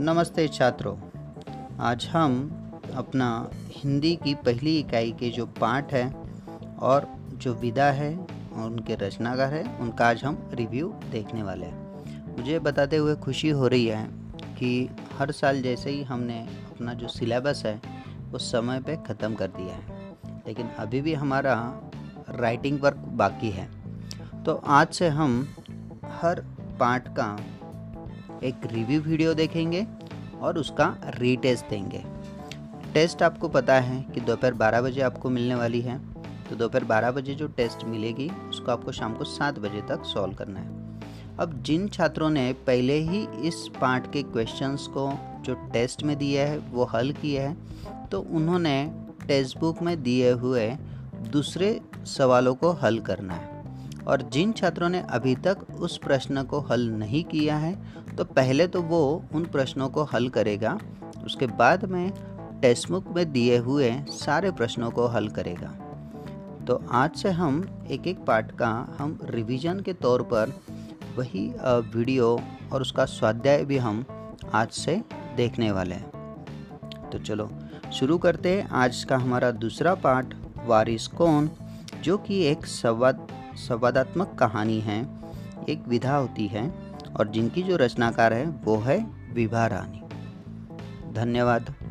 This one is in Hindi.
नमस्ते छात्रों, आज हम अपना हिंदी की पहली इकाई के जो पाठ है और जो विधा है और उनके रचनाकार है उनका आज हम रिव्यू देखने वाले हैं। मुझे बताते हुए खुशी हो रही है कि हर साल जैसे ही हमने अपना जो सिलेबस है उस समय पे ख़त्म कर दिया है, लेकिन अभी भी हमारा राइटिंग वर्क बाकी है। तो आज से हम हर पाठ का एक रिव्यू वीडियो देखेंगे और उसका रीटेस्ट देंगे। टेस्ट आपको पता है कि दोपहर 12 बजे आपको मिलने वाली है, तो दोपहर 12 बजे जो टेस्ट मिलेगी उसको आपको शाम को 7 बजे तक सॉल्व करना है। अब जिन छात्रों ने पहले ही इस पाठ के क्वेश्चंस को जो टेस्ट में दिया है वो हल किया है, तो उन्होंने टेक्स्ट बुक में दिए हुए दूसरे सवालों को हल करना है, और जिन छात्रों ने अभी तक उस प्रश्न को हल नहीं किया है तो पहले तो वो उन प्रश्नों को हल करेगा, उसके बाद में टेक्स्ट बुक में दिए हुए सारे प्रश्नों को हल करेगा। तो आज से हम एक एक पार्ट का हम रिवीजन के तौर पर वही वीडियो और उसका स्वाध्याय भी हम आज से देखने वाले हैं। तो चलो शुरू करते हैं आज का हमारा दूसरा पार्ट, वारिस कौन, जो कि एक संवादात्मक कहानी है, एक विधा होती है और जिनकी जो रचनाकार है वो है विभा रानी। धन्यवाद।